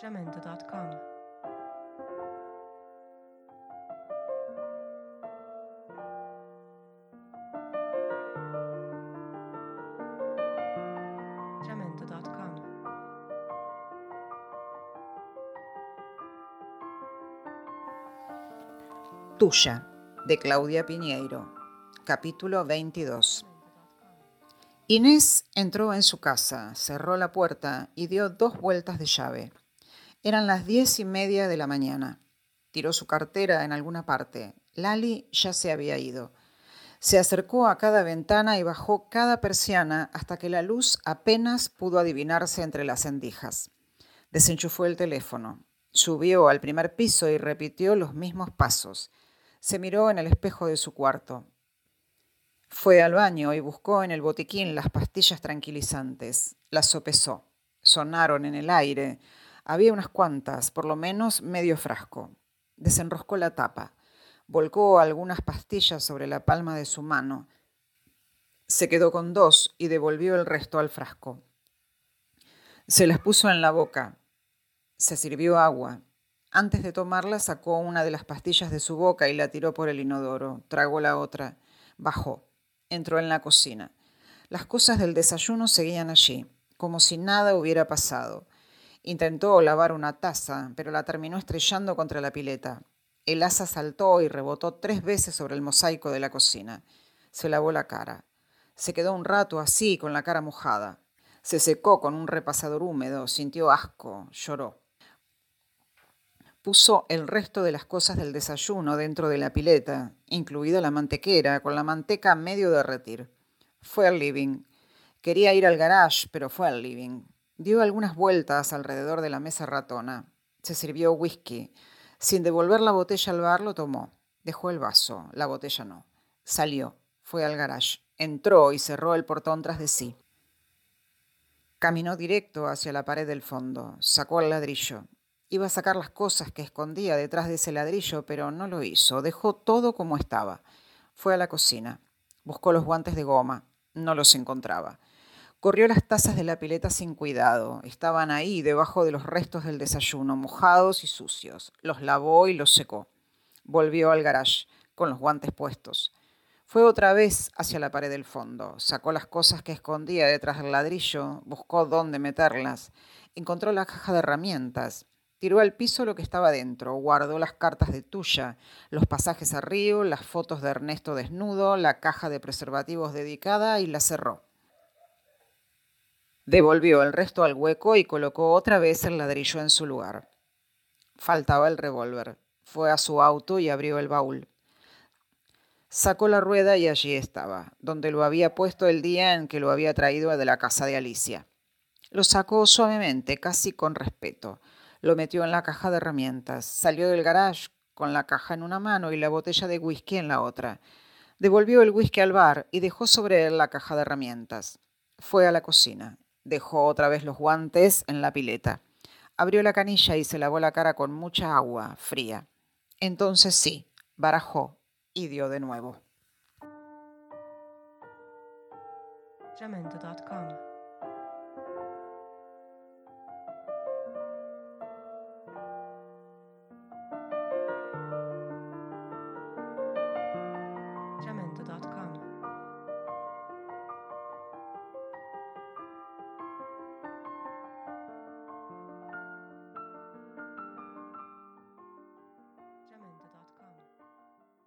jamento.com. Tuya, de Claudia Piñeiro, capítulo 22. Inés entró en su casa, cerró la puerta y dio 2 vueltas de llave. Eran las 10:30 de la mañana. Tiró su cartera en alguna parte. Lali ya se había ido. Se acercó a cada ventana y bajó cada persiana hasta que la luz apenas pudo adivinarse entre las rendijas. Desenchufó el teléfono. Subió al primer piso y repitió los mismos pasos. Se miró en el espejo de su cuarto. Fue al baño y buscó en el botiquín las pastillas tranquilizantes. Las sopesó. Sonaron en el aire. Había unas cuantas, por lo menos medio frasco. Desenroscó la tapa. Volcó algunas pastillas sobre la palma de su mano. Se quedó con 2 y devolvió el resto al frasco. Se las puso en la boca. Se sirvió agua. Antes de tomarla, sacó una de las pastillas de su boca y la tiró por el inodoro. Tragó la otra. Bajó. Entró en la cocina. Las cosas del desayuno seguían allí, como si nada hubiera pasado. Intentó lavar una taza, pero la terminó estrellando contra la pileta. El asa saltó y rebotó 3 veces sobre el mosaico de la cocina. Se lavó la cara. Se quedó un rato así, con la cara mojada. Se secó con un repasador húmedo, sintió asco, lloró. Puso el resto de las cosas del desayuno dentro de la pileta, incluida la mantequera, con la manteca a medio derretir. Fue al living. Quería ir al garage, pero fue al living. Dio algunas vueltas alrededor de la mesa ratona. Se sirvió whisky. Sin devolver la botella al bar, lo tomó. Dejó el vaso, la botella no. Salió, fue al garage. Entró y cerró el portón tras de sí. Caminó directo hacia la pared del fondo. Sacó el ladrillo. Iba a sacar las cosas que escondía detrás de ese ladrillo, pero no lo hizo. Dejó todo como estaba. Fue a la cocina. Buscó los guantes de goma. No los encontraba. Corrió las tazas de la pileta sin cuidado. Estaban ahí, debajo de los restos del desayuno, mojados y sucios. Los lavó y los secó. Volvió al garage, con los guantes puestos. Fue otra vez hacia la pared del fondo. Sacó las cosas que escondía detrás del ladrillo. Buscó dónde meterlas. Encontró la caja de herramientas. Tiró al piso lo que estaba dentro, guardó las cartas de Tuya, los pasajes a Río, las fotos de Ernesto desnudo, la caja de preservativos dedicada y la cerró. Devolvió el resto al hueco y colocó otra vez el ladrillo en su lugar. Faltaba el revólver. Fue a su auto y abrió el baúl. Sacó la rueda y allí estaba, donde lo había puesto el día en que lo había traído de la casa de Alicia. Lo sacó suavemente, casi con respeto. Lo metió en la caja de herramientas. Salió del garage con la caja en una mano y la botella de whisky en la otra. Devolvió el whisky al bar y dejó sobre él la caja de herramientas. Fue a la cocina. Dejó otra vez los guantes en la pileta. Abrió la canilla y se lavó la cara con mucha agua fría. Entonces sí, barajó y dio de nuevo.